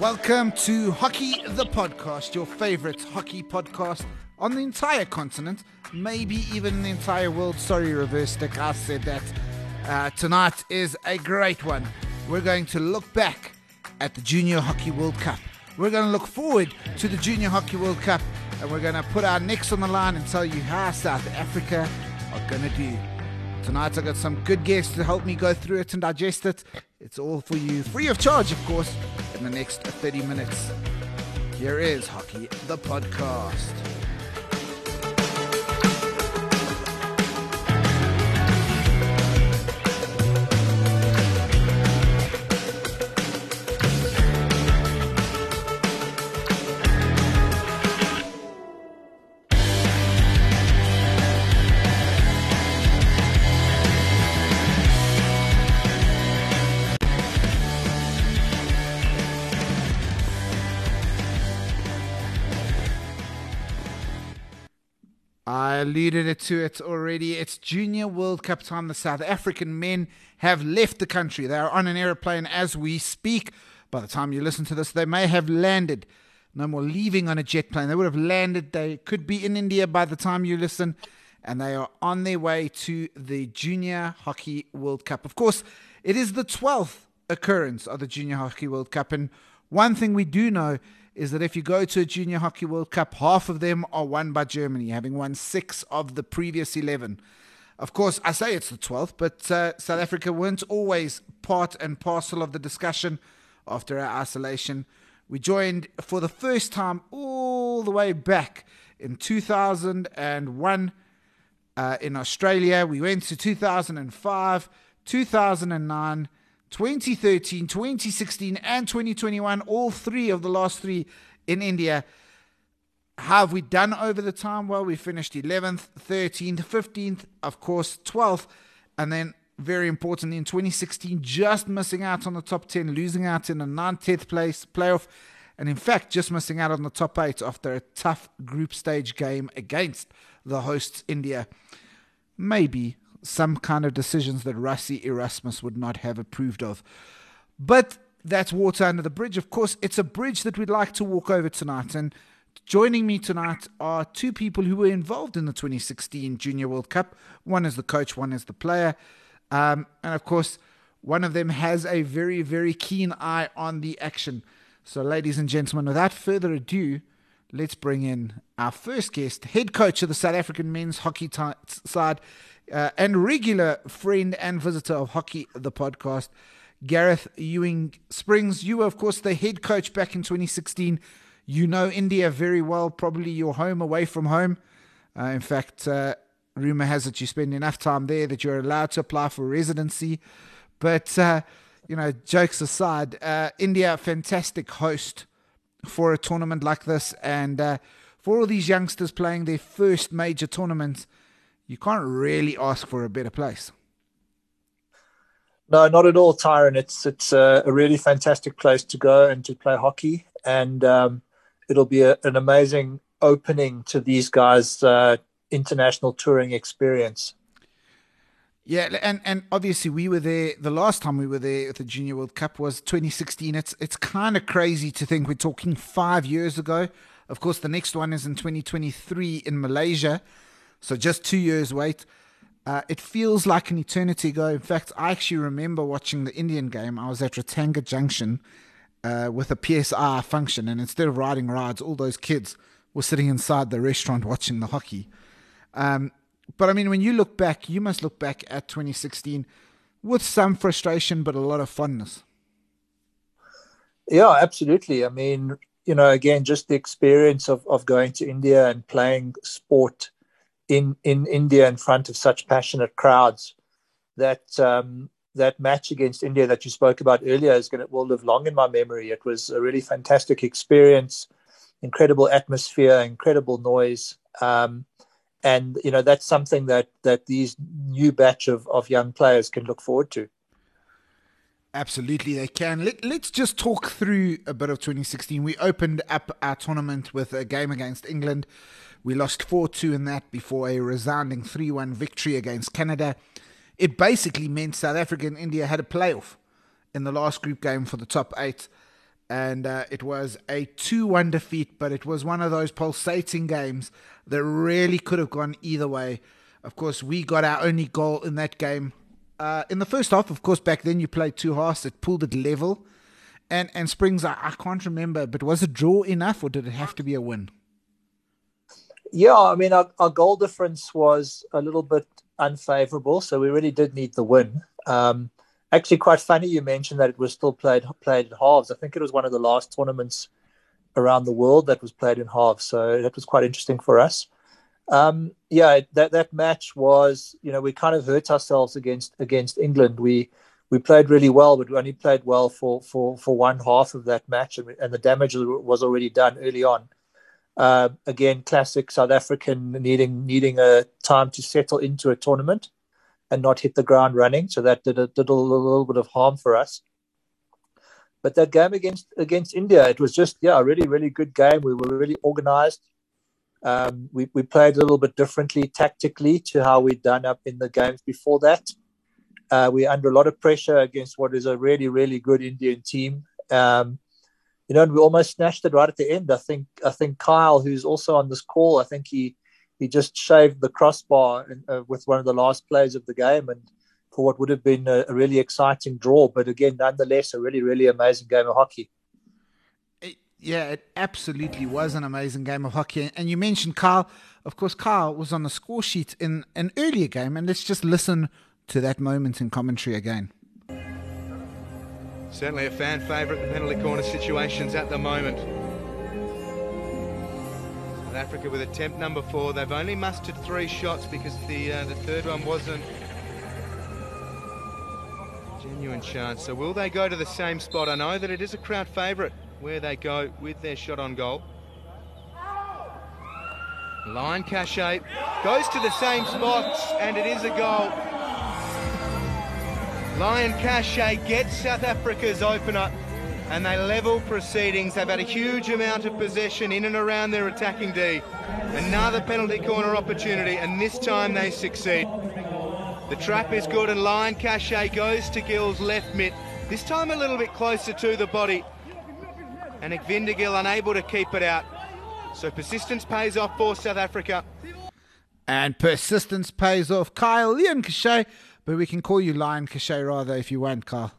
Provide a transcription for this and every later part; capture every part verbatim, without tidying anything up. Welcome to Hockey the Podcast, your favourite hockey podcast on the entire continent, maybe even the entire world. Sorry, reverse stick, I said that. Uh, tonight is a great one. We're going to look back at the Junior Hockey World Cup. We're going to look forward to the Junior Hockey World Cup, and we're going to put our necks on the line and tell you how South Africa are going to do. Tonight I got some good guests to help me go through it and digest it. It's all for you, free of charge, of course, in the next thirty minutes. Here is Hockey the Podcast. I alluded it to it already. It's Junior World Cup time. The South African men have left the country. They are on an aeroplane as we speak. By the time you listen to this, they may have landed. No more leaving on a jet plane. They would have landed. They could be in India by the time you listen. And they are on their way to the Junior Hockey World Cup. Of course, it is the twelfth occurrence of the Junior Hockey World Cup. And one thing we do know is that if you go to a Junior Hockey World Cup, half of them are won by Germany, having won six of the previous eleven. Of course, I say it's the twelfth, but uh, South Africa weren't always part and parcel of the discussion after our isolation. We joined for the first time all the way back in two thousand one uh, in Australia. We went to two thousand five, two thousand nine, twenty thirteen, twenty sixteen and twenty twenty-one, all three of the last three in India. How have we done over the time? Well, we finished eleventh, thirteenth, fifteenth, of course, twelfth, and then very importantly in twenty sixteen, just missing out on the top ten, losing out in the nineteenth place playoff, and in fact just missing out on the top eight after a tough group stage game against the hosts India. Maybe some kind of decisions that Rassie Erasmus would not have approved of. But that's water under the bridge. Of course, it's a bridge that we'd like to walk over tonight. And joining me tonight are two people who were involved in the twenty sixteen Junior World Cup. One is the coach, one is the player. Um, and of course, one of them has a very, very keen eye on the action. So ladies and gentlemen, without further ado, let's bring in our first guest, head coach of the South African men's hockey t- side, Uh, and regular friend and visitor of Hockey the Podcast, Gareth Ewing Springs. You were, of course, the head coach back in twenty sixteen. You know India very well, probably your home away from home. Uh, in fact, uh, rumour has it you spend enough time there that you're allowed to apply for residency. But, uh, you know, jokes aside, uh, India, fantastic host for a tournament like this. And uh, for all these youngsters playing their first major tournament, you can't really ask for a better place. No, not at all, Tyron. It's it's a, a really fantastic place to go and to play hockey. And um, it'll be a, an amazing opening to these guys' uh, international touring experience. Yeah, and, and obviously we were there, the last time we were there at the Junior World Cup was twenty sixteen. It's, it's kind of crazy to think we're talking five years ago. Of course, the next one is in twenty twenty-three in Malaysia. So just two years wait. Uh, it feels like an eternity ago. In fact, I actually remember watching the Indian game. I was at Ratanga Junction uh, with a P S I function. And instead of riding rides, all those kids were sitting inside the restaurant watching the hockey. Um, but I mean, when you look back, you must look back at twenty sixteen with some frustration, but a lot of fondness. Yeah, absolutely. I mean, you know, again, just the experience of, of going to India and playing sport In, in India in front of such passionate crowds. That um, that match against India that you spoke about earlier is going to will live long in my memory. It was a really fantastic experience, incredible atmosphere, incredible noise, um, and you know that's something that that these new batch of of young players can look forward to. Absolutely, they can. Let, let's just talk through a bit of twenty sixteen. We opened up our tournament with a game against England. We lost four two in that before a resounding three one victory against Canada. It basically meant South Africa and India had a playoff in the last group game for the top eight. And uh, it was a two one defeat, but it was one of those pulsating games that really could have gone either way. Of course, we got our only goal in that game. Uh, in the first half, of course, back then you played two halves. It pulled it level. And and Springs, I, I can't remember, but was it draw enough or did it have to be a win? Yeah, I mean, our, our goal difference was a little bit unfavorable, so we really did need the win. Um, actually, quite funny you mentioned that it was still played played in halves. I think it was one of the last tournaments around the world that was played in halves, so that was quite interesting for us. Um, yeah, that that match was, you know, we kind of hurt ourselves against against England. We we played really well, but we only played well for for, for one half of that match, and, we, and the damage was already done early on. Uh, again, classic South African needing needing a time to settle into a tournament and not hit the ground running. So that did a, did a little bit of harm for us. But that game against against India, it was just, yeah, a really, really good game. We were really organized. Um, we, we played a little bit differently tactically to how we'd done up in the games before that. Uh, we were under a lot of pressure against what is a really, really good Indian team. Um You know, and we almost snatched it right at the end. I think I think Kyle, who's also on this call, I think he he just shaved the crossbar in, uh, with one of the last plays of the game, and for what would have been a, a really exciting draw. But again, nonetheless, a really, really amazing game of hockey. It, yeah, it absolutely was an amazing game of hockey. And you mentioned Kyle. Of course, Kyle was on the score sheet in an earlier game, and let's just listen to that moment in commentary again. Certainly a fan favourite, the penalty corner situations at the moment. South Africa with attempt number four. They've only mustered three shots because the uh, the third one wasn't a genuine chance. So will they go to the same spot? I know that it is a crowd favourite where they go with their shot on goal. Lion-Cachet goes to the same spot and it is a goal. Lion-Cachet gets South Africa's opener and they level proceedings. They've had a huge amount of possession in and around their attacking D. Another penalty corner opportunity, and this time they succeed. The trap is good and Lion-Cachet goes to Gill's left mitt, this time a little bit closer to the body. And Ekvindergill unable to keep it out. So persistence pays off for South Africa. And persistence pays off. Kyle Lion-Cachet. But we can call you Lion-Cachet rather if you want, Carl.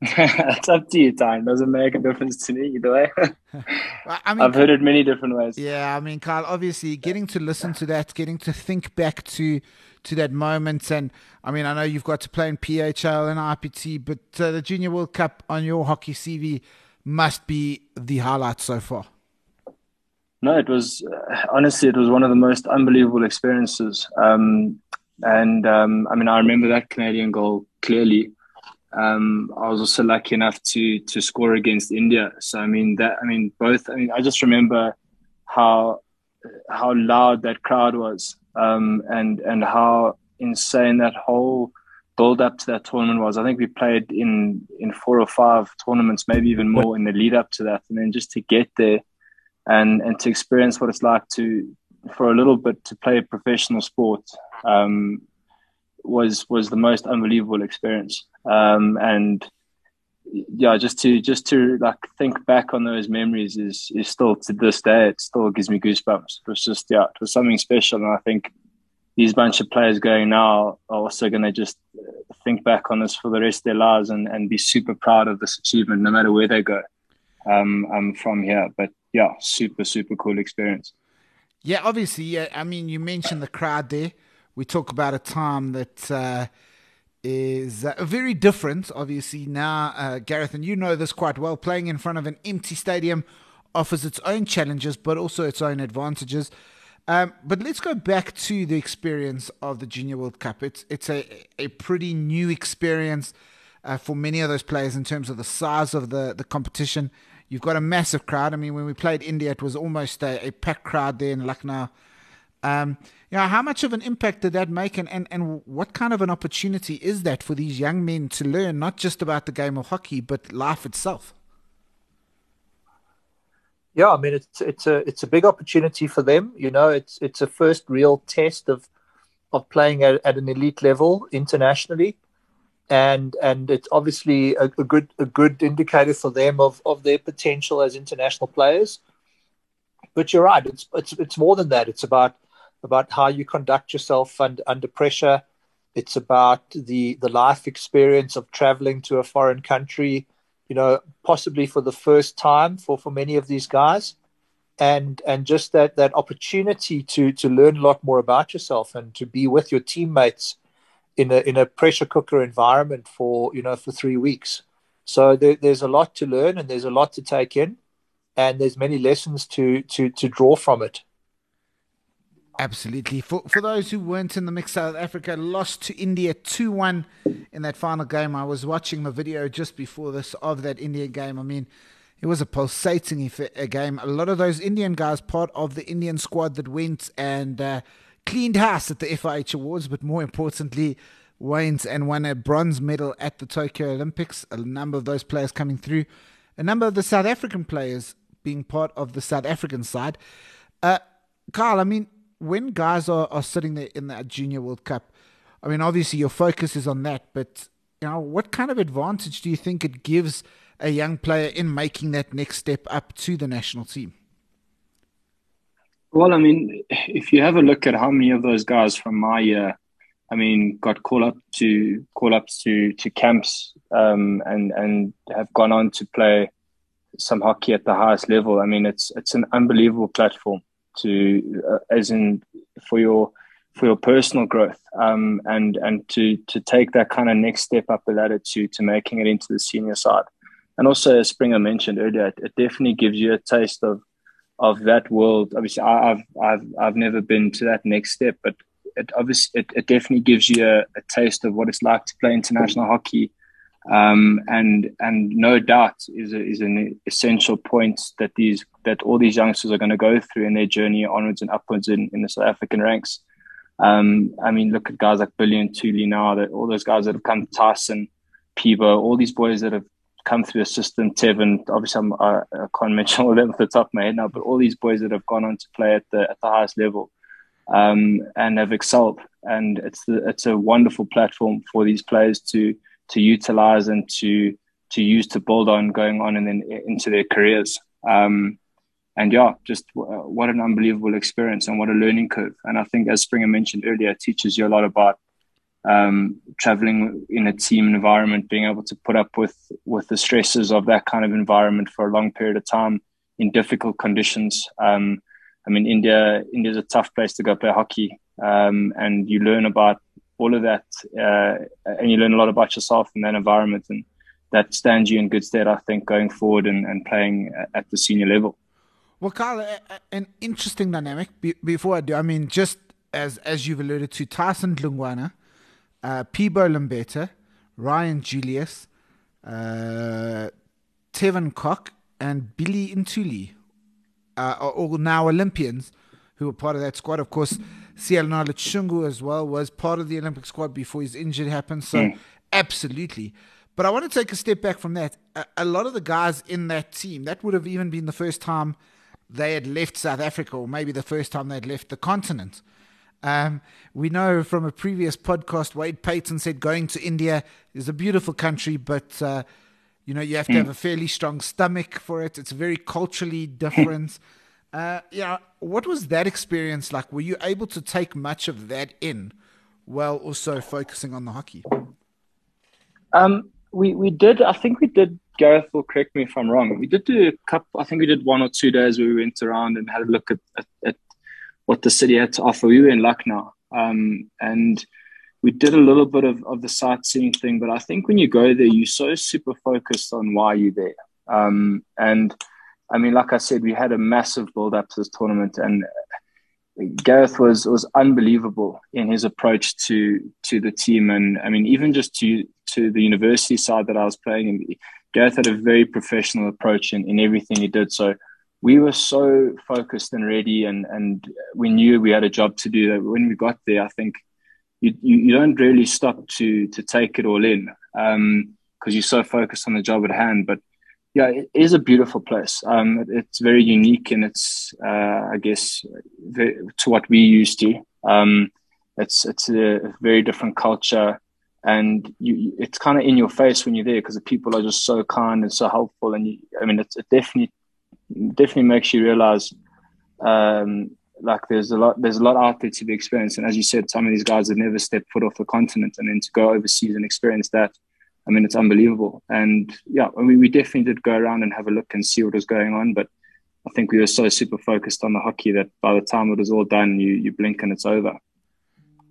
It's up to you, Tyne. Doesn't make a difference to me either way. Well, I mean, I've heard it many different ways. Yeah, I mean, Carl, obviously getting to listen to that, getting to think back to to that moment. And, I mean, I know you've got to play in P H L and I P T, but uh, the Junior World Cup on your hockey C V must be the highlight so far. No, it was, uh, honestly, it was one of the most unbelievable experiences. Um And, um, I mean, I remember that Canadian goal clearly. Um, I was also lucky enough to to score against India. So, I mean, that I mean, both, I mean, I just remember how how loud that crowd was, um, and, and how insane that whole build-up to that tournament was. I think we played in, in four or five tournaments, maybe even more in the lead-up to that. And then just to get there and, and to experience what it's like to, for a little bit, to play professional sport um, was was the most unbelievable experience. Um, and yeah, just to just to like think back on those memories is is still to this day, it still gives me goosebumps. It was just yeah, it was something special. And I think these bunch of players going now are also going to just think back on this for the rest of their lives and and be super proud of this achievement, no matter where they go. Um, I'm from here, but yeah, super super cool experience. Yeah, obviously, yeah. I mean, you mentioned the crowd there. We talk about a time that uh, is uh, very different, obviously, now. Uh, Gareth, and you know this quite well, playing in front of an empty stadium offers its own challenges, but also its own advantages. Um, but let's go back to the experience of the Junior World Cup. It's it's a, a pretty new experience uh, for many of those players in terms of the size of the, the competition. You've got a massive crowd. I mean, when we played India, it was almost a, a packed crowd there in Lucknow. Um, you know, how much of an impact did that make, and, and, and what kind of an opportunity is that for these young men to learn not just about the game of hockey, but life itself? Yeah, I mean, it's it's a it's a big opportunity for them. You know, it's it's a first real test of of playing at, at an elite level internationally. and and it's obviously a, a good a good indicator for them of of their potential as international players. But you're right, it's it's it's more than that. It's about about how you conduct yourself and, under pressure. It's about the the life experience of traveling to a foreign country, you know, possibly for the first time for, for many of these guys, and and just that that opportunity to to learn a lot more about yourself and to be with your teammates in a in a pressure cooker environment for, you know, for three weeks. So there, there's a lot to learn and there's a lot to take in, and there's many lessons to to to draw from it. Absolutely. For for those who weren't in the mix, South Africa lost to India two one in that final game. I was watching the video just before this of that India game. I mean, it was a pulsating a game. A lot of those Indian guys, part of the Indian squad that went and uh, cleaned house at the F I H Awards, but more importantly, went and won a bronze medal at the Tokyo Olympics. A number of those players coming through. A number of the South African players being part of the South African side. Uh, Kyle, I mean, when guys are, are sitting there in that Junior World Cup, I mean, obviously your focus is on that, but you know, what kind of advantage do you think it gives a young player in making that next step up to the national team? Well, I mean, if you have a look at how many of those guys from my year, I mean, got call up to call ups to to camps um, and and have gone on to play some hockey at the highest level. I mean, it's it's an unbelievable platform to uh, as in for your for your personal growth um and and to to take that kind of next step up the ladder to to making it into the senior side. And also, as Springer mentioned earlier, it, it definitely gives you a taste of of that world. Obviously I, I've I've I've never been to that next step, but it obviously it, it definitely gives you a, a taste of what it's like to play international hockey, um and and no doubt is a, is an essential point that these that all these youngsters are going to go through in their journey onwards and upwards in, in the South African ranks. um I mean, look at guys like Bili Ntuli now, that all those guys that have come, Tyson, Pieboy, all these boys that have come through the system, Tevin, obviously I'm, I, I can't mention all of them off the top of my head now, but all these boys that have gone on to play at the at the highest level um and have excelled, and it's the, it's a wonderful platform for these players to to utilize and to to use to build on going on and then into their careers. Um, and yeah, just w- what an unbelievable experience and what a learning curve. And I think, as Springer mentioned earlier, it teaches you a lot about um, traveling in a team environment, being able to put up with, with the stresses of that kind of environment for a long period of time in difficult conditions. Um, I mean, India India's a tough place to go play hockey, um, and you learn about all of that, uh, and you learn a lot about yourself in that environment, and that stands you in good stead, I think, going forward and, and playing at the senior level. Well, Kyle, a, a, an interesting dynamic. Be, before I do, I mean, just as as you've alluded to, Tyson Lungwana, uh, Pieboy Lembetha, Ryan Julius, uh, Tevin Cock, and Bili Ntuli uh, are all now Olympians who were part of that squad. Of course, Cielo Nalichungu as well was part of the Olympic squad before his injury happened. So, yeah. Absolutely. But I want to take a step back from that. A, a lot of the guys in that team, that would have even been the first time they had left South Africa, or maybe the first time they'd left the continent. Um, we know from a previous podcast, Wade Payton said going to India is a beautiful country, but uh, you know, you have to yeah. have a fairly strong stomach for it. It's very culturally different. Uh, yeah, what was that experience like? Were you able to take much of that in while also focusing on the hockey? Um, we, we did, I think we did, Gareth will correct me if I'm wrong, we did do a couple, I think we did one or two days where we went around and had a look at, at, at what the city had to offer. We were in Lucknow, um, and we did a little bit of, of the sightseeing thing, but I think when you go there, you're so super focused on why you're there. Um, and I mean, like I said, we had a massive build-up to this tournament, and Gareth was was unbelievable in his approach to to the team. And I mean, even just to to the university side that I was playing in, Gareth had a very professional approach in, in everything he did. So we were so focused and ready, and, and we knew we had a job to do. That when we got there, I think you you, you don't really stop to to take it all in, um, because you're so focused on the job at hand. But yeah, it is a beautiful place. Um, it's very unique, and it's, uh, I guess, very, to what we used to. Um, it's it's a very different culture. And you, it's kind of in your face when you're there, because the people are just so kind and so helpful. And you, I mean, it's, it definitely definitely makes you realize, um, like there's a lot there's a lot out there to be experienced. And as you said, some of these guys have never stepped foot off the continent, and then to go overseas and experience that, I mean, it's unbelievable. And yeah, I mean, we definitely did go around and have a look and see what was going on. But I think we were so super focused on the hockey that by the time it was all done, you you blink and it's over.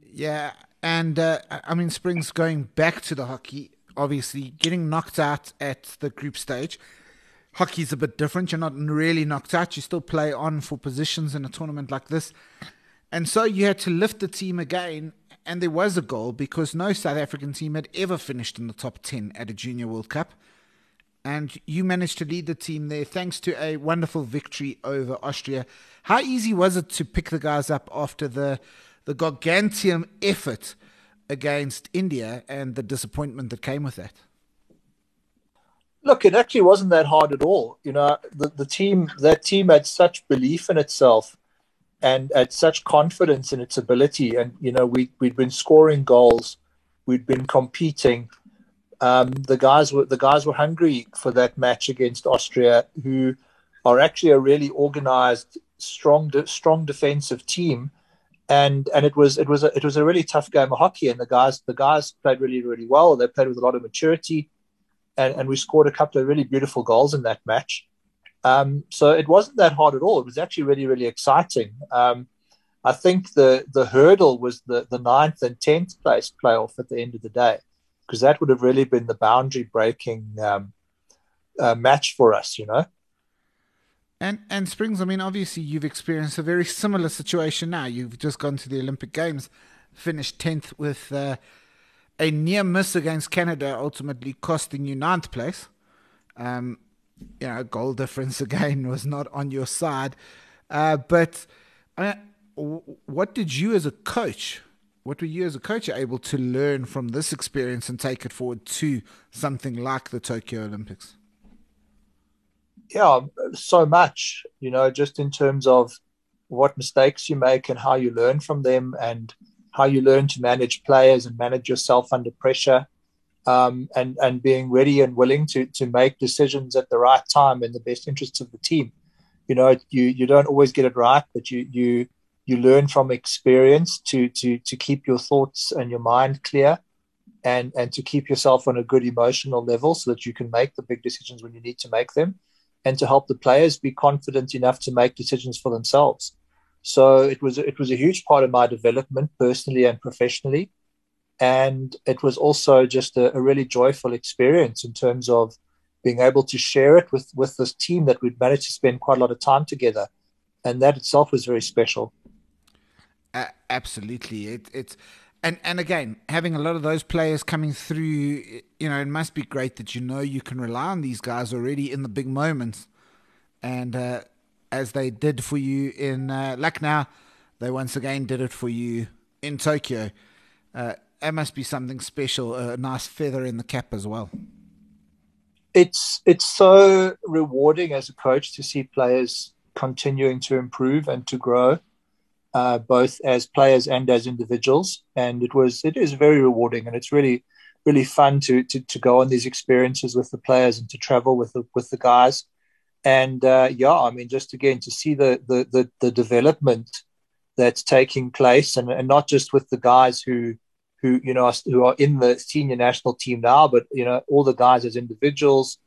Yeah. And, uh, I mean, Springs going back to the hockey, obviously, getting knocked out at the group stage. Hockey's a bit different. You're not really knocked out. You still play on for positions in a tournament like this. And so you had to lift the team again, and there was a goal, because no South African team had ever finished in the top ten at a Junior World Cup. And you managed to lead the team there thanks to a wonderful victory over Austria. How easy was it to pick the guys up after the... the gargantuan effort against India and the disappointment that came with that? Look, it actually wasn't that hard at all. You know, the, the team, that team had such belief in itself and had such confidence in its ability. And, you know, we, we'd been scoring goals. We'd been competing. Um, the guys were, the guys were hungry for that match against Austria, who are actually a really organized, strong, strong defensive team. And and it was it was a, it was a really tough game of hockey, and the guys the guys played really really well. They played with a lot of maturity, and, and we scored a couple of really beautiful goals in that match. Um, so it wasn't that hard at all. It was actually really really exciting. Um, I think the the hurdle was the the ninth and tenth place playoff at the end of the day, because that would have really been the boundary breaking um, uh, match for us, you know. And and Springs, I mean, obviously you've experienced a very similar situation now. You've just gone to the Olympic Games, finished tenth with uh, a near miss against Canada, ultimately costing you ninth place. Um, you know, goal difference again was not on your side. Uh, but I mean, what did you as a coach, what were you as a coach able to learn from this experience and take it forward to something like the Tokyo Olympics? Yeah, so much, you know, just in terms of what mistakes you make and how you learn from them, and how you learn to manage players and manage yourself under pressure, um, and, and being ready and willing to to make decisions at the right time in the best interests of the team. You know, you you don't always get it right, but you you you learn from experience to to to keep your thoughts and your mind clear, and, and to keep yourself on a good emotional level so that you can make the big decisions when you need to make them, and to help the players be confident enough to make decisions for themselves. So it was it was a huge part of my development, personally and professionally. And it was also just a, a really joyful experience in terms of being able to share it with, with this team that we'd managed to spend quite a lot of time together. And that itself was very special. Uh, absolutely. It, it's and, and again, having a lot of those players coming through, you know, it must be great that you know you can rely on these guys already in the big moments. And uh, as they did for you in uh, Lucknow, they once again did it for you in Tokyo. Uh, that must be something special, a nice feather in the cap as well. It's, it's so rewarding as a coach to see players continuing to improve and to grow. Uh, both as players and as individuals, and it was it is very rewarding, and it's really really fun to to, to go on these experiences with the players and to travel with the, with the guys, and uh, yeah, I mean, just again to see the the the, the development that's taking place, and, and not just with the guys who who you know are, who are in the senior national team now, but you know all the guys as individuals,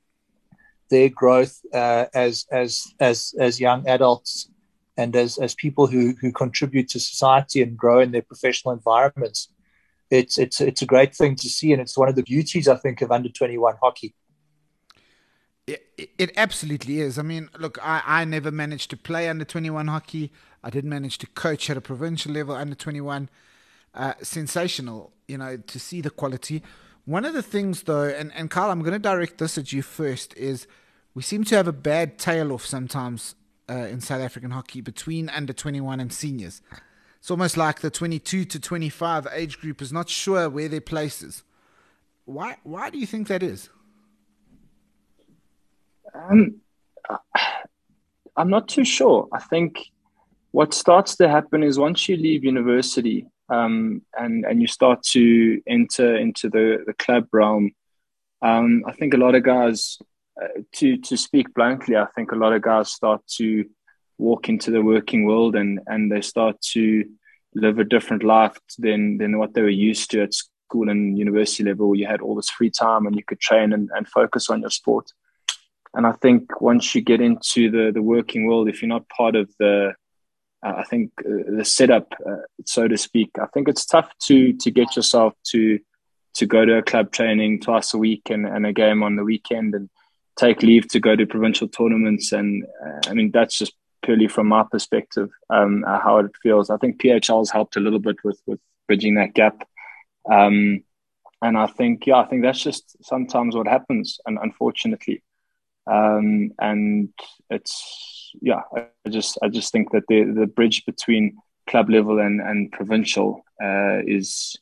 their growth uh, as as as as young adults. And as, as people who, who contribute to society and grow in their professional environments, it's it's it's a great thing to see, and it's one of the beauties, I think, of under twenty-one hockey. It, it absolutely is. I mean, look, I, I never managed to play under twenty-one hockey. I did manage to coach at a provincial level under twenty-one. Uh, sensational, you know, to see the quality. One of the things, though, and, and Kyle, I'm going to direct this at you first, is we seem to have a bad tail off sometimes Uh, in South African hockey between under twenty-one and seniors. It's almost like the twenty-two to twenty-five age group is not sure where their place is. Why Why do you think that is? Um, I'm not too sure. I think what starts to happen is once you leave university, um, and, and you start to enter into the, the club realm, um, I think a lot of guys, uh, to to speak bluntly, I think a lot of guys start to walk into the working world and, and they start to live a different life than, than what they were used to at school and university level. You had all this free time and you could train and, and focus on your sport. And I think once you get into the, the working world, if you're not part of the, uh, I think, uh, the setup, uh, so to speak, I think it's tough to to get yourself to to go to a club training twice a week and, and a game on the weekend and take leave to go to provincial tournaments. And uh, I mean, that's just purely from my perspective, um, uh, how it feels. I think P H L's helped a little bit with, with bridging that gap. Um, and I think, yeah, I think that's just sometimes what happens, and unfortunately. Um, and it's, yeah, I just, I just think that the, the bridge between club level and, and provincial, uh, is,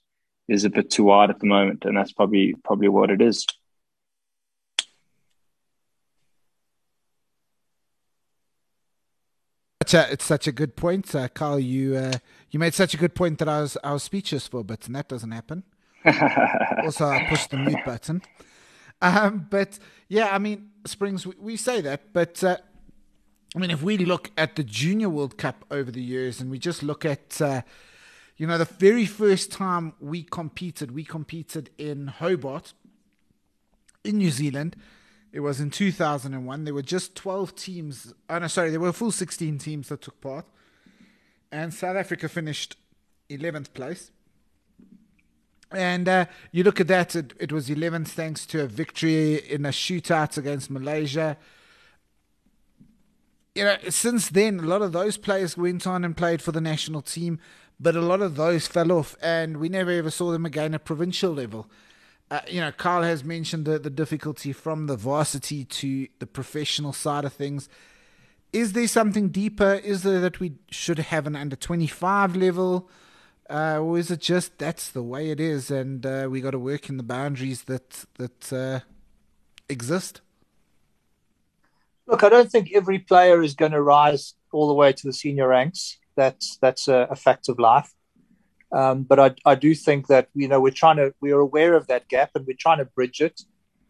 is a bit too wide at the moment. And that's probably, probably what it is. It's, a, it's such a good point, uh, Kyle. You, uh, you made such a good point that I was, I was speechless for a bit, and that doesn't happen. Also, I pushed the mute button. Um, but yeah, I mean, Springs, we, we say that, but uh, I mean, if we look at the Junior World Cup over the years, and we just look at, uh, you know, the very first time we competed, we competed in Hobart in New Zealand. It was in two thousand one. There were just twelve teams. Oh, no, sorry. There were a full sixteen teams that took part. And South Africa finished eleventh place. And uh, you look at that, it, it was eleventh thanks to a victory in a shootout against Malaysia. You know, since then, a lot of those players went on and played for the national team, but a lot of those fell off, and we never ever saw them again at provincial level. Uh, you know, Kyle has mentioned the, the difficulty from the varsity to the professional side of things. Is there something deeper? Is there that we should have an under twenty-five level? Uh, or is it just that's the way it is, and uh, we got to work in the boundaries that, that uh, exist? Look, I don't think every player is going to rise all the way to the senior ranks. That's, that's a, a fact of life. Um, but I, I do think that, you know, we're trying to, we are aware of that gap and we're trying to bridge it.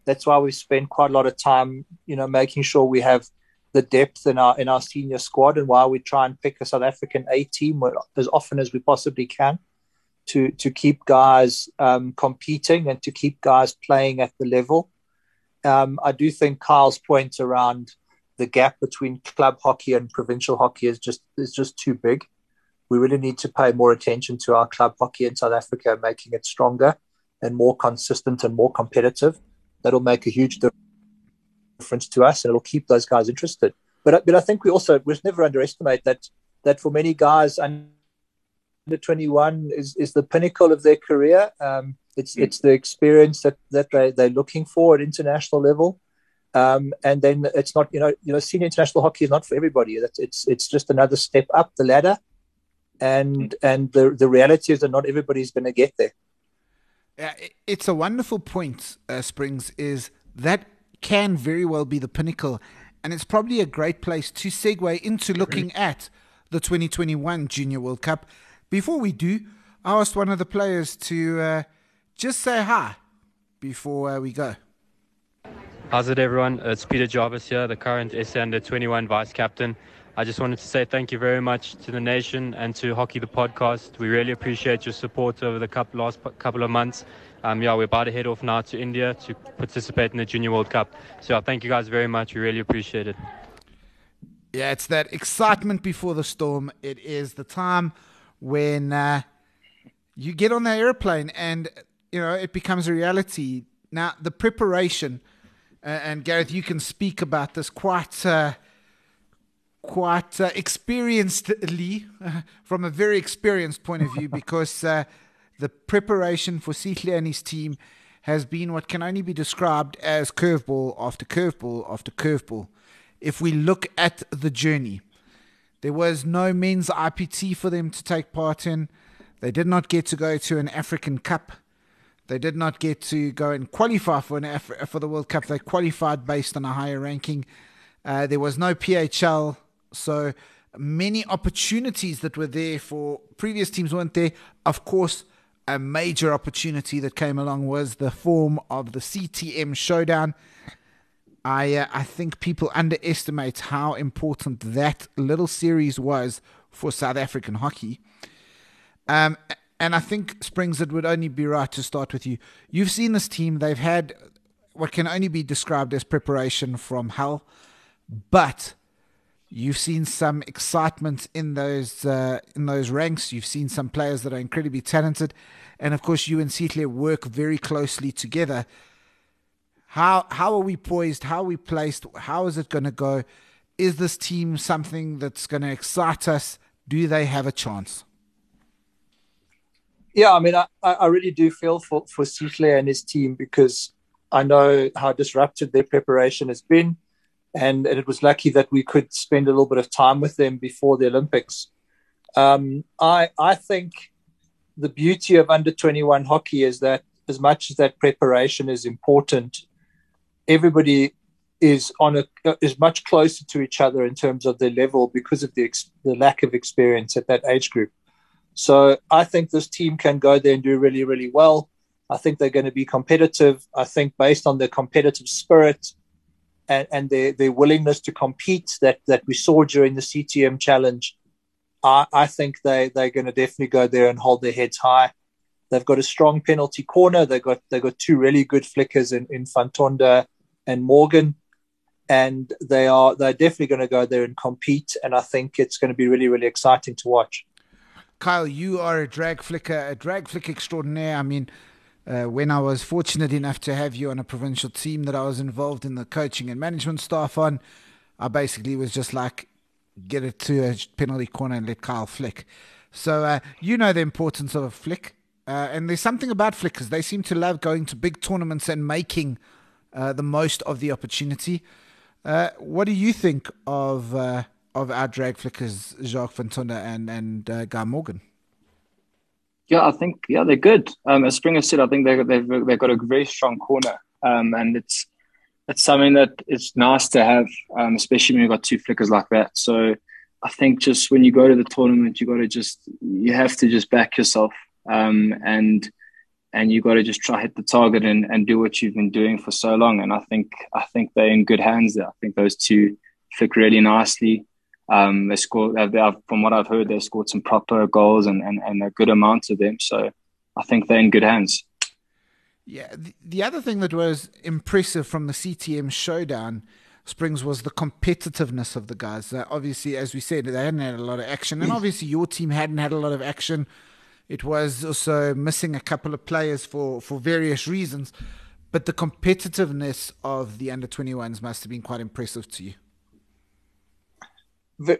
That's why we spend quite a lot of time, you know, making sure we have the depth in our, in our senior squad, and why we try and pick a South African A team as often as we possibly can to, to keep guys um, competing and to keep guys playing at the level. Um, I do think Kyle's point around the gap between club hockey and provincial hockey is just, is just too big. We really need to pay more attention to our club hockey in South Africa, making it stronger and more consistent and more competitive. That'll make a huge difference to us, and it'll keep those guys interested. But but I think we also we never underestimate that that for many guys, under twenty-one is, is the pinnacle of their career. Um, it's mm. it's the experience that that they they're looking for at international level. Um, and then it's not you know you know senior international hockey is not for everybody. That's it's it's just another step up the ladder. And and the, the reality is that not everybody's going to get there. Uh, it's a wonderful point, uh, Springs, is that can very well be the pinnacle. And it's probably a great place to segue into looking at the twenty twenty-one Junior World Cup. Before we do, I asked one of the players to uh, just say hi before uh, we go. How's it, everyone? It's Peter Jarvis here, the current S A under twenty-one Vice Captain. I just wanted to say thank you very much to the nation and to Hockey the Podcast. We really appreciate your support over the couple, last couple of months. Um, yeah, we're about to head off now to India to participate in the Junior World Cup. So yeah, thank you guys very much. We really appreciate it. Yeah, it's that excitement before the storm. It is the time when uh, you get on the airplane and, you know, it becomes a reality. Now, the preparation, uh, and Gareth, you can speak about this quite... Uh, quite uh, experiencedly uh, from a very experienced point of view, because uh, the preparation for Sihle and his team has been what can only be described as curveball after curveball after curveball. If we look at the journey, there was no men's I P T for them to take part in. They did not get to go to an African Cup. They did not get to go and qualify for an Af- for the World Cup. They qualified based on a higher ranking. Uh, there was no P H L. So many opportunities that were there for previous teams weren't there. Of course, a major opportunity that came along was the form of the C T M showdown. I uh, I think people underestimate how important that little series was for South African hockey. Um, and I think, Springs, it would only be right to start with you. You've seen this team. They've had what can only be described as preparation from hell, but you've seen some excitement in those uh, in those ranks. You've seen some players that are incredibly talented. And, of course, you and Sihle work very closely together. How how are we poised? How are we placed? How is it going to go? Is this team something that's going to excite us? Do they have a chance? Yeah, I mean, I, I really do feel for, for Sihle and his team, because I know how disrupted their preparation has been. And, and it was lucky that we could spend a little bit of time with them before the Olympics. Um, I I think the beauty of under twenty-one hockey is that as much as that preparation is important, everybody is on a, is much closer to each other in terms of their level because of the, ex, the lack of experience at that age group. So I think this team can go there and do really, really well. I think they're going to be competitive. I think based on their competitive spirit, and, and their, their willingness to compete that, that we saw during the C T M challenge, I, I think they, they're going to definitely go there and hold their heads high. They've got a strong penalty corner. They've got, they've got two really good flickers in, in Ventonda and Morgan. And they are, they're definitely going to go there and compete. And I think it's going to be really, really exciting to watch. Kyle, you are a drag flicker, a drag flick extraordinaire. I mean, Uh, when I was fortunate enough to have you on a provincial team that I was involved in the coaching and management staff on, I basically was just like, get it to a penalty corner and let Kyle flick. So uh, you know the importance of a flick. Uh, and there's something about flickers. They seem to love going to big tournaments and making uh, the most of the opportunity. Uh, what do you think of uh, of our drag flickers, Jacques Ventonda and, and uh, Guy Morgan? Yeah, I think yeah they're good. Um, as Springer said, I think they they've they've got a very strong corner, um, and it's it's something that it's nice to have, um, especially when you've got two flickers like that. So I think just when you go to the tournament, you got to just you have to just back yourself, um, and and you got to just try hit the target and, and do what you've been doing for so long. And I think I think they're in good hands there. I think those two flick really nicely. Um, they scored, from what I've heard, they scored some proper goals and, and, and a good amount of them. So I think they're in good hands. Yeah. The, the other thing that was impressive from the C T M showdown, Springs, was the competitiveness of the guys. Uh, obviously, as we said, they hadn't had a lot of action. And obviously your team hadn't had a lot of action. It was also missing a couple of players for, for various reasons. But the competitiveness of the under twenty-ones must have been quite impressive to you.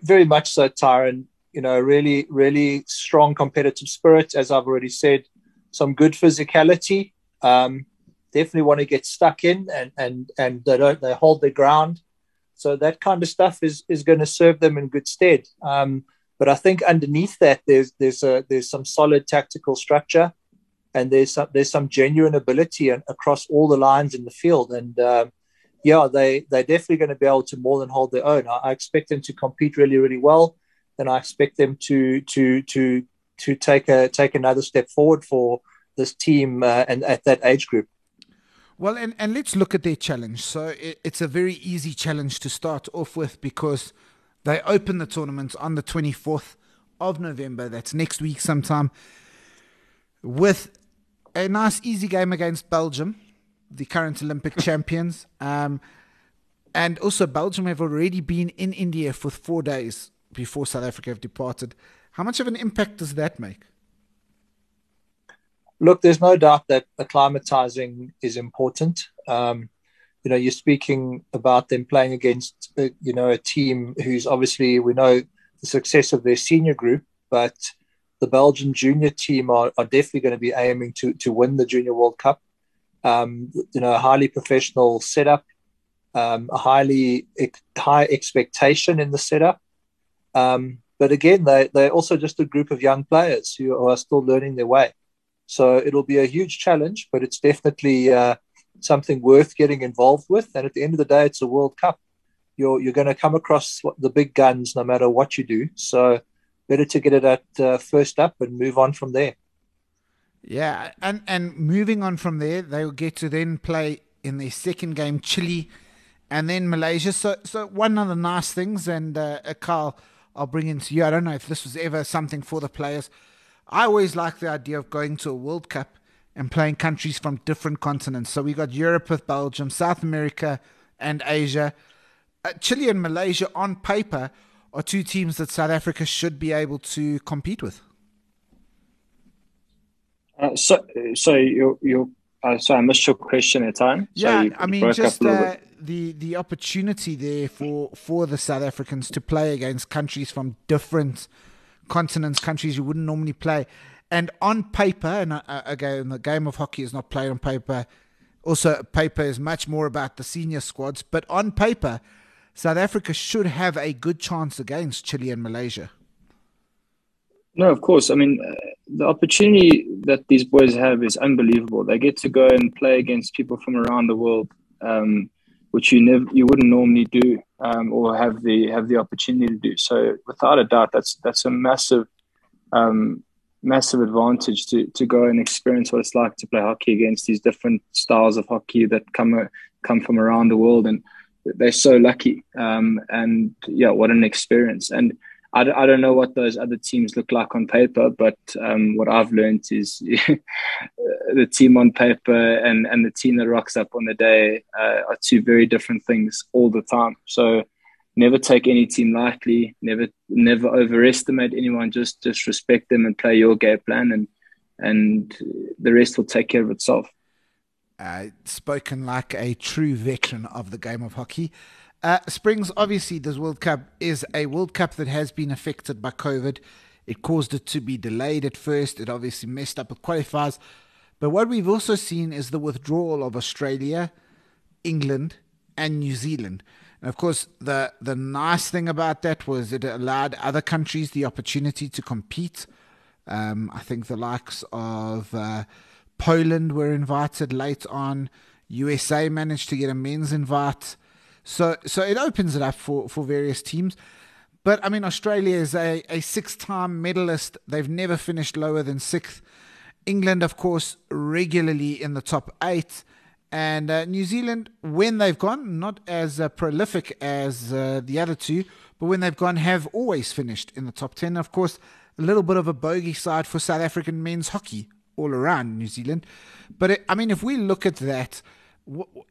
Very much so, Tyron. You know, really, really strong competitive spirit, as I've already said. Some good physicality. Um, definitely want to get stuck in, and and and they don't they hold their ground. So that kind of stuff is is going to serve them in good stead. Um, but I think underneath that, there's there's a there's some solid tactical structure, and there's some, there's some genuine ability across all the lines in the field, and. Uh, Yeah, they, they're definitely going to be able to more than hold their own. I, I expect them to compete really, really well, and I expect them to to to to take a take another step forward for this team uh, and at that age group. Well, and, and let's look at their challenge. So it, it's a very easy challenge to start off with because they open the tournament on the twenty-fourth of November. That's next week sometime, with a nice, easy game against Belgium, the current Olympic champions. Um, and also Belgium have already been in India for four days before South Africa have departed. How much of an impact does that make? Look, there's no doubt that acclimatizing is important. Um, you know, you're speaking about them playing against, uh, you know, a team who's obviously, we know the success of their senior group, but the Belgian junior team are, are definitely going to be aiming to, to win the Junior World Cup. Um, you know, a highly professional setup, um, a highly ex- high expectation in the setup. Um, but again, they, they're also just a group of young players who are still learning their way. So it'll be a huge challenge, but it's definitely uh, something worth getting involved with. And at the end of the day, it's a World Cup. you're you're going to come across the big guns no matter what you do. So better to get it at uh, first up and move on from there. Yeah, and, and moving on from there, they'll get to then play in their second game, Chile, and then Malaysia. So so one of the nice things, and uh, Kyle, I'll bring into you, I don't know if this was ever something for the players, I always like the idea of going to a World Cup and playing countries from different continents. So we got Europe with Belgium, South America and Asia. Uh, Chile and Malaysia on paper are two teams that South Africa should be able to compete with. Uh, so, so you, you, uh, so I missed your question at time. Yeah, so you, I mean, just uh, the the opportunity there for for the South Africans to play against countries from different continents, countries you wouldn't normally play, and on paper. And uh, again, the game of hockey is not played on paper. Also, paper is much more about the senior squads. But on paper, South Africa should have a good chance against Chile and Malaysia. No, of course. I mean, uh, the opportunity that these boys have is unbelievable. They get to go and play against people from around the world, um, which you never, you wouldn't normally do, um, or have the have the opportunity to do. So, without a doubt, that's that's a massive, um, massive advantage to to go and experience what it's like to play hockey against these different styles of hockey that come uh, come from around the world, and they're so lucky. Um, and yeah, what an experience! And I don't know what those other teams look like on paper, but um, what I've learned is the team on paper and, and the team that rocks up on the day uh, are two very different things all the time. So never take any team lightly, never never overestimate anyone, just, just respect them and play your game plan, and and the rest will take care of itself. Uh, spoken like a true veteran of the game of hockey. Uh, Springs, obviously, this World Cup is a World Cup that has been affected by COVID. It caused it to be delayed at first. It obviously messed up with qualifiers. But what we've also seen is the withdrawal of Australia, England, and New Zealand. And of course, the, the nice thing about that was it allowed other countries the opportunity to compete. Um, I think the likes of uh, Poland were invited late on. U S A managed to get a men's invite. So so it opens it up for, for various teams. But, I mean, Australia is a, a six-time medalist. They've never finished lower than sixth. England, of course, regularly in the top eight. And uh, New Zealand, when they've gone, not as uh, prolific as uh, the other two, but when they've gone, have always finished in the top ten. Of course, a little bit of a bogey side for South African men's hockey all around New Zealand. But, it, I mean, if we look at that,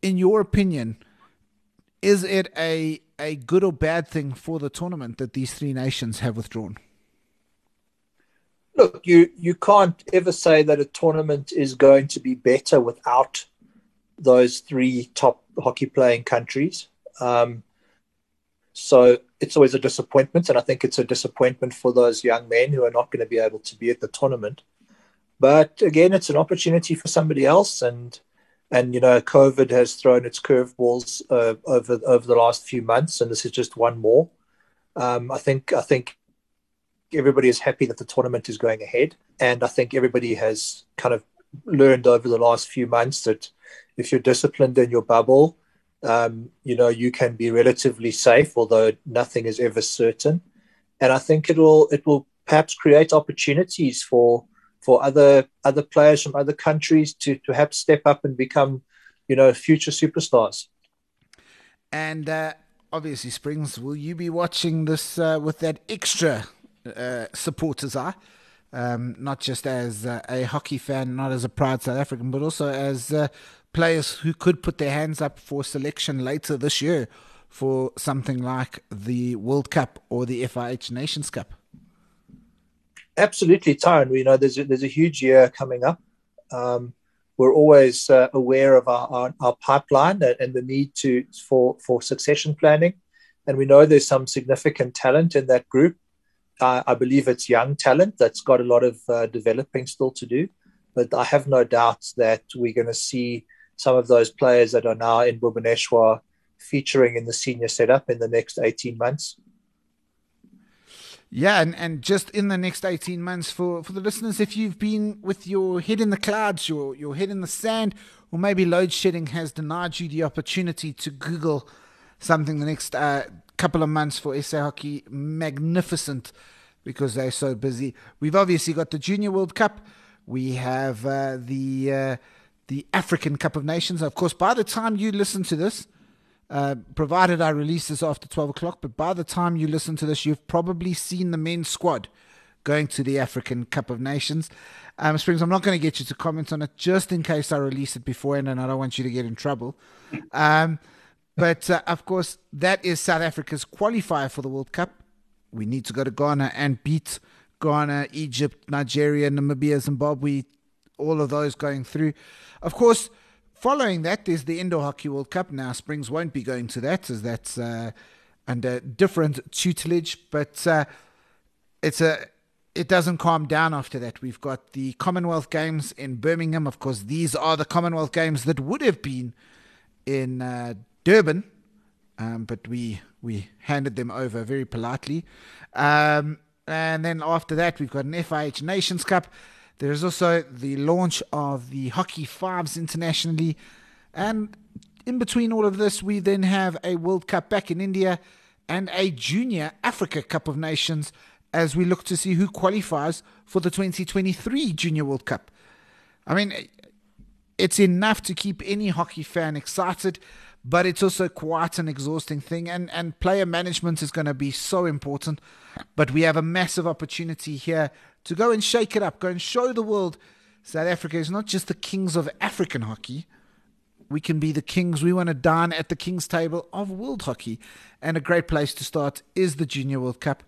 in your opinion, is it a, a good or bad thing for the tournament that these three nations have withdrawn? Look, you, you can't ever say that a tournament is going to be better without those three top hockey-playing countries. Um, so it's always a disappointment, and I think it's a disappointment for those young men who are not going to be able to be at the tournament. But again, it's an opportunity for somebody else, and And, you know, COVID has thrown its curveballs uh, over over the last few months, and this is just one more. Um, I think I think everybody is happy that the tournament is going ahead, and I think everybody has kind of learned over the last few months that if you're disciplined in your bubble, um, you know, you can be relatively safe, although nothing is ever certain. And I think it will it will perhaps create opportunities for for other other players from other countries to, to perhaps step up and become, you know, future superstars. And uh, obviously, Springs, will you be watching this uh, with that extra uh, supporters eye? Um, not just as uh, a hockey fan, not as a proud South African, but also as uh, players who could put their hands up for selection later this year for something like the World Cup or the F I H Nations Cup. Absolutely, Tone. You know, there's a, there's a huge year coming up. Um, we're always uh, aware of our, our, our pipeline and, and the need to for, for succession planning. And we know there's some significant talent in that group. Uh, I believe it's young talent that's got a lot of uh, developing still to do. But I have no doubt that we're going to see some of those players that are now in Bhubaneswar featuring in the senior setup in the next eighteen months. Yeah, and, and just in the next eighteen months, for, for the listeners, if you've been with your head in the clouds, your, your head in the sand, or maybe load shedding has denied you the opportunity to Google something the next uh, couple of months for S A Hockey. Magnificent, because they're so busy. We've obviously got the Junior World Cup. We have uh, the uh, the African Cup of Nations. Of course, by the time you listen to this, uh, provided I release this after twelve o'clock, but by the time you listen to this, you've probably seen the men's squad going to the African Cup of Nations. Um, Springs, I'm not going to get you to comment on it just in case I release it beforehand, and I don't want you to get in trouble. Um, but, uh, of course, that is South Africa's qualifier for the World Cup. We need to go to Ghana and beat Ghana, Egypt, Nigeria, Namibia, Zimbabwe, all of those going through. Of course, following that, there's the Indoor Hockey World Cup. Now, Springs won't be going to that, as that's uh, under different tutelage, but uh, it's a... It doesn't calm down after that. We've got the Commonwealth Games in Birmingham. Of course, these are the Commonwealth Games that would have been in uh, Durban, um, but we we handed them over very politely. Um, and then after that, we've got an F I H Nations Cup. There is also the launch of the Hockey Fives internationally. And in between all of this, we then have a World Cup back in India and a Junior Africa Cup of Nations, as we look to see who qualifies for the twenty twenty-three Junior World Cup. I mean, it's enough to keep any hockey fan excited, but it's also quite an exhausting thing, and, and player management is going to be so important. But we have a massive opportunity here to go and shake it up, go and show the world South Africa is not just the kings of African hockey. We can be the kings. We want to dine at the king's table of world hockey, and a great place to start is the Junior World Cup.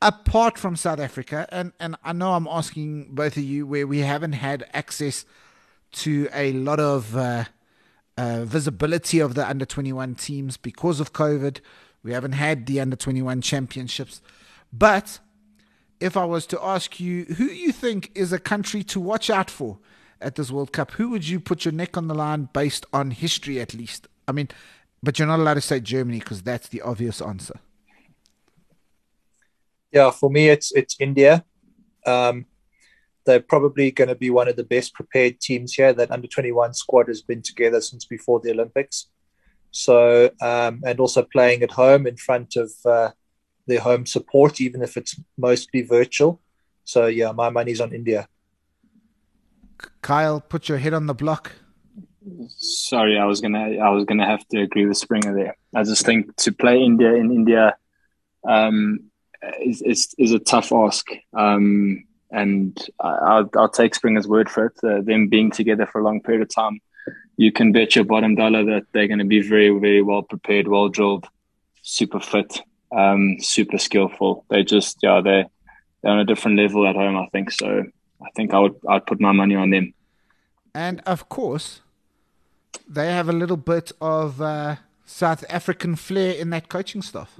Apart from South Africa, and, and I know I'm asking both of you where we haven't had access to a lot of uh, uh, visibility of the under twenty-one teams because of COVID. We haven't had the under twenty-one championships. But if I was to ask you, who you think is a country to watch out for at this World Cup, who would you put your neck on the line based on history at least? I mean, but you're not allowed to say Germany because that's the obvious answer. Yeah, for me, it's it's India. Um, they're probably going to be one of the best prepared teams here. That under twenty-one squad has been together since before the Olympics. So, um, and also playing at home in front of uh, their home support, even if it's mostly virtual. So, yeah, my money's on India. Kyle, put your head on the block. Sorry, I was gonna I was gonna have to agree with Springer there. I just think to play India in India. Um, Is, is is a tough ask, um, and I, I'll, I'll take Springer's word for it. Uh, them being together for a long period of time, you can bet your bottom dollar that they're going to be very, very well prepared, well drilled, super fit, um, super skillful. They just, yeah, they're, they're on a different level at home, I think. So I think I would I'd put my money on them. And of course, they have a little bit of uh, South African flair in that coaching staff.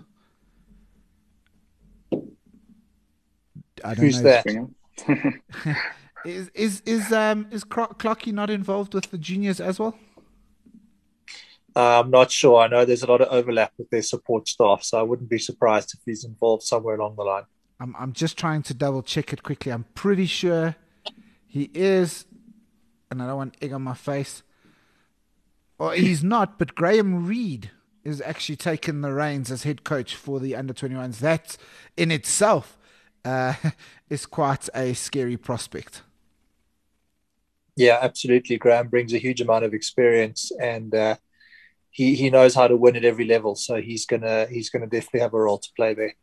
I don't Who's know that? is is is um is Clarkie not involved with the juniors as well? Uh, I'm not sure. I know there's a lot of overlap with their support staff, so I wouldn't be surprised if he's involved somewhere along the line. I'm I'm just trying to double check it quickly. I'm pretty sure he is, and I don't want egg on my face. Or he's not, but Graham Reed is actually taking the reins as head coach for the under twenty-ones. That in itself Uh, is quite a scary prospect. Yeah, absolutely. Graham brings a huge amount of experience, and uh, he he knows how to win at every level. So he's gonna he's gonna definitely have a role to play there.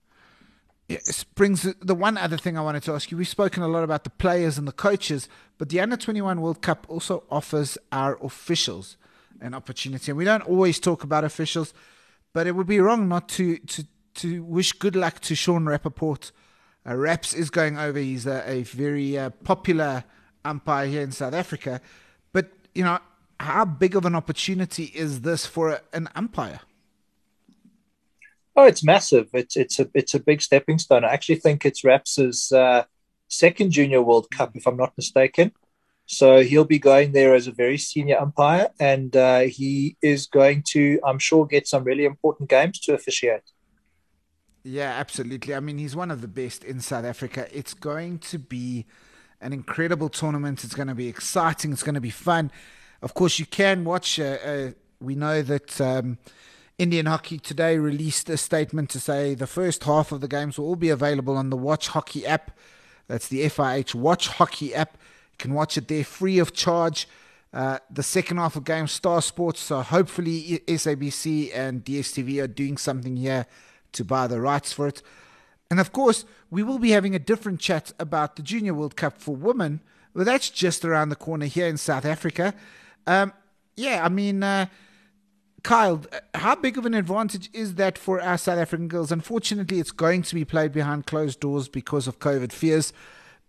Yeah, Springs, the one other thing I wanted to ask you. We've spoken a lot about the players and the coaches, but the under twenty-one World Cup also offers our officials an opportunity. And we don't always talk about officials, but it would be wrong not to to to wish good luck to Sean Rappaport. Uh, Raps is going over. He's a, a very uh, popular umpire here in South Africa. But, you know, how big of an opportunity is this for a, an umpire? Oh, it's massive. It's it's a it's a big stepping stone. I actually think it's Raps' uh, second Junior World Cup, if I'm not mistaken. So he'll be going there as a very senior umpire, and uh, he is going to, I'm sure, get some really important games to officiate. Yeah, absolutely. I mean, he's one of the best in South Africa. It's going to be an incredible tournament. It's going to be exciting. It's going to be fun. Of course, you can watch. Uh, uh, we know that um, Indian Hockey Today released a statement to say the first half of the games will all be available on the Watch Hockey app. That's the F I H Watch Hockey app. You can watch it there free of charge. Uh, the second half of games, Star Sports, so hopefully S A B C and D S T V are doing something here to buy the rights for it. And of course, we will be having a different chat about the Junior World Cup for women. Well, that's just around the corner here in South Africa. Um, yeah, I mean, uh, Kyle, how big of an advantage is that for our South African girls? Unfortunately, it's going to be played behind closed doors because of COVID fears.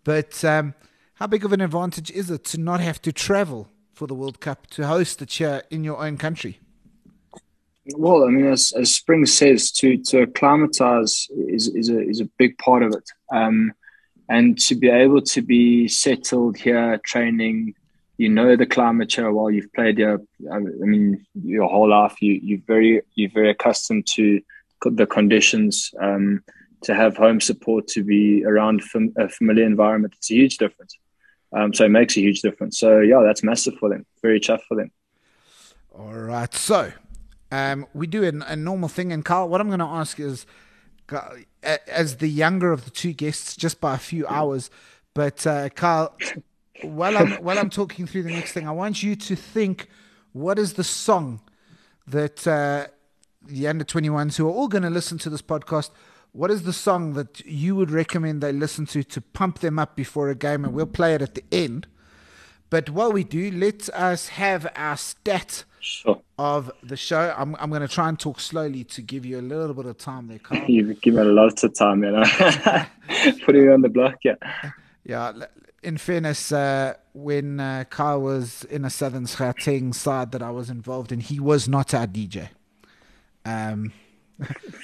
But um, how big of an advantage is it to not have to travel for the World Cup, to host it here in your own country? Well, I mean, as, as Spring says, to to acclimatise is is a is a big part of it, um, and to be able to be settled here, training, you know, the climate here while you've played here. I mean, your whole life, you you very you're very accustomed to the conditions. Um, to have home support, to be around fam- a familiar environment, it's a huge difference. Um, so it makes a huge difference. So, yeah, that's massive for them. Very tough for them. All right. So um, we do a, a normal thing. And, Kyle, what I'm going to ask is, as the younger of the two guests, just by a few hours, but, uh, Kyle, while I'm, while I'm talking through the next thing, I want you to think, what is the song that uh, the under twenty-ones who are all going to listen to this podcast, what is the song that you would recommend they listen to to pump them up before a game? And we'll play it at the end. But while we do, let us have our stat sure. of the show. I'm I'm going to try and talk slowly to give you a little bit of time there, Kyle. You've given lots of time, you know. Putting you on the block, yeah. Yeah, in fairness, uh, when uh, Kyle was in a Southern Gauteng side that I was involved in, he was not our D J. Um.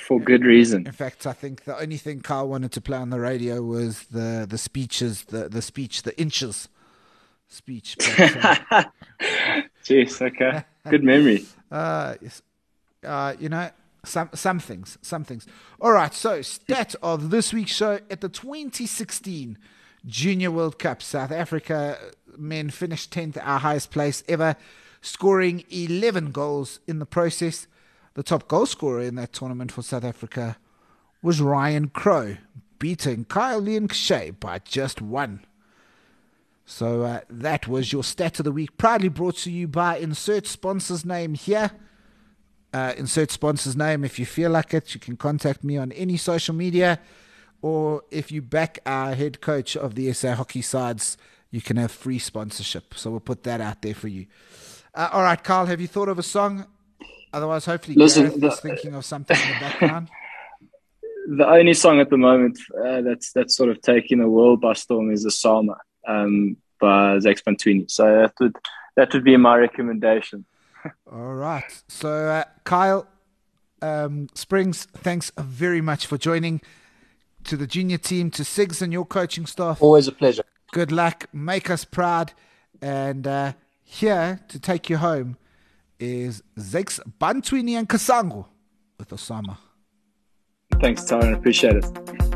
For good reason. In fact, I think the only thing Kyle wanted to play on the radio was the, the speeches, the, the speech, the inches speech. But, uh, jeez, okay. Good memory. Uh, uh, you know, some some things, some things. All right, so stat of this week's show: at the twenty sixteen Junior World Cup, South Africa men finished tenth, our highest place ever, scoring eleven goals in the process. The top goal scorer in that tournament for South Africa was Ryan Crowe, beating Kyle Lion-Cachet by just one. So uh, that was your stat of the week, proudly brought to you by Insert Sponsor's Name here. Uh, insert Sponsor's Name, if you feel like it, you can contact me on any social media, or if you back our head coach of the S A Hockey sides, you can have free sponsorship. So we'll put that out there for you. Uh, all right, Kyle, have you thought of a song? Otherwise, hopefully, Listen, Gareth the, is thinking of something in the background. The only song at the moment uh, that's that's sort of taking the world by storm is Osama um, by Zex Bantwini. So that would that would be my recommendation. All right. So, uh, Kyle um, Springs, thanks very much for joining. To the junior team, to Sigs and your coaching staff. Always a pleasure. Good luck. Make us proud. And uh, here to take you home is Zex Bantwini and Kasango with Osama. Thanks, Tyron. Appreciate it.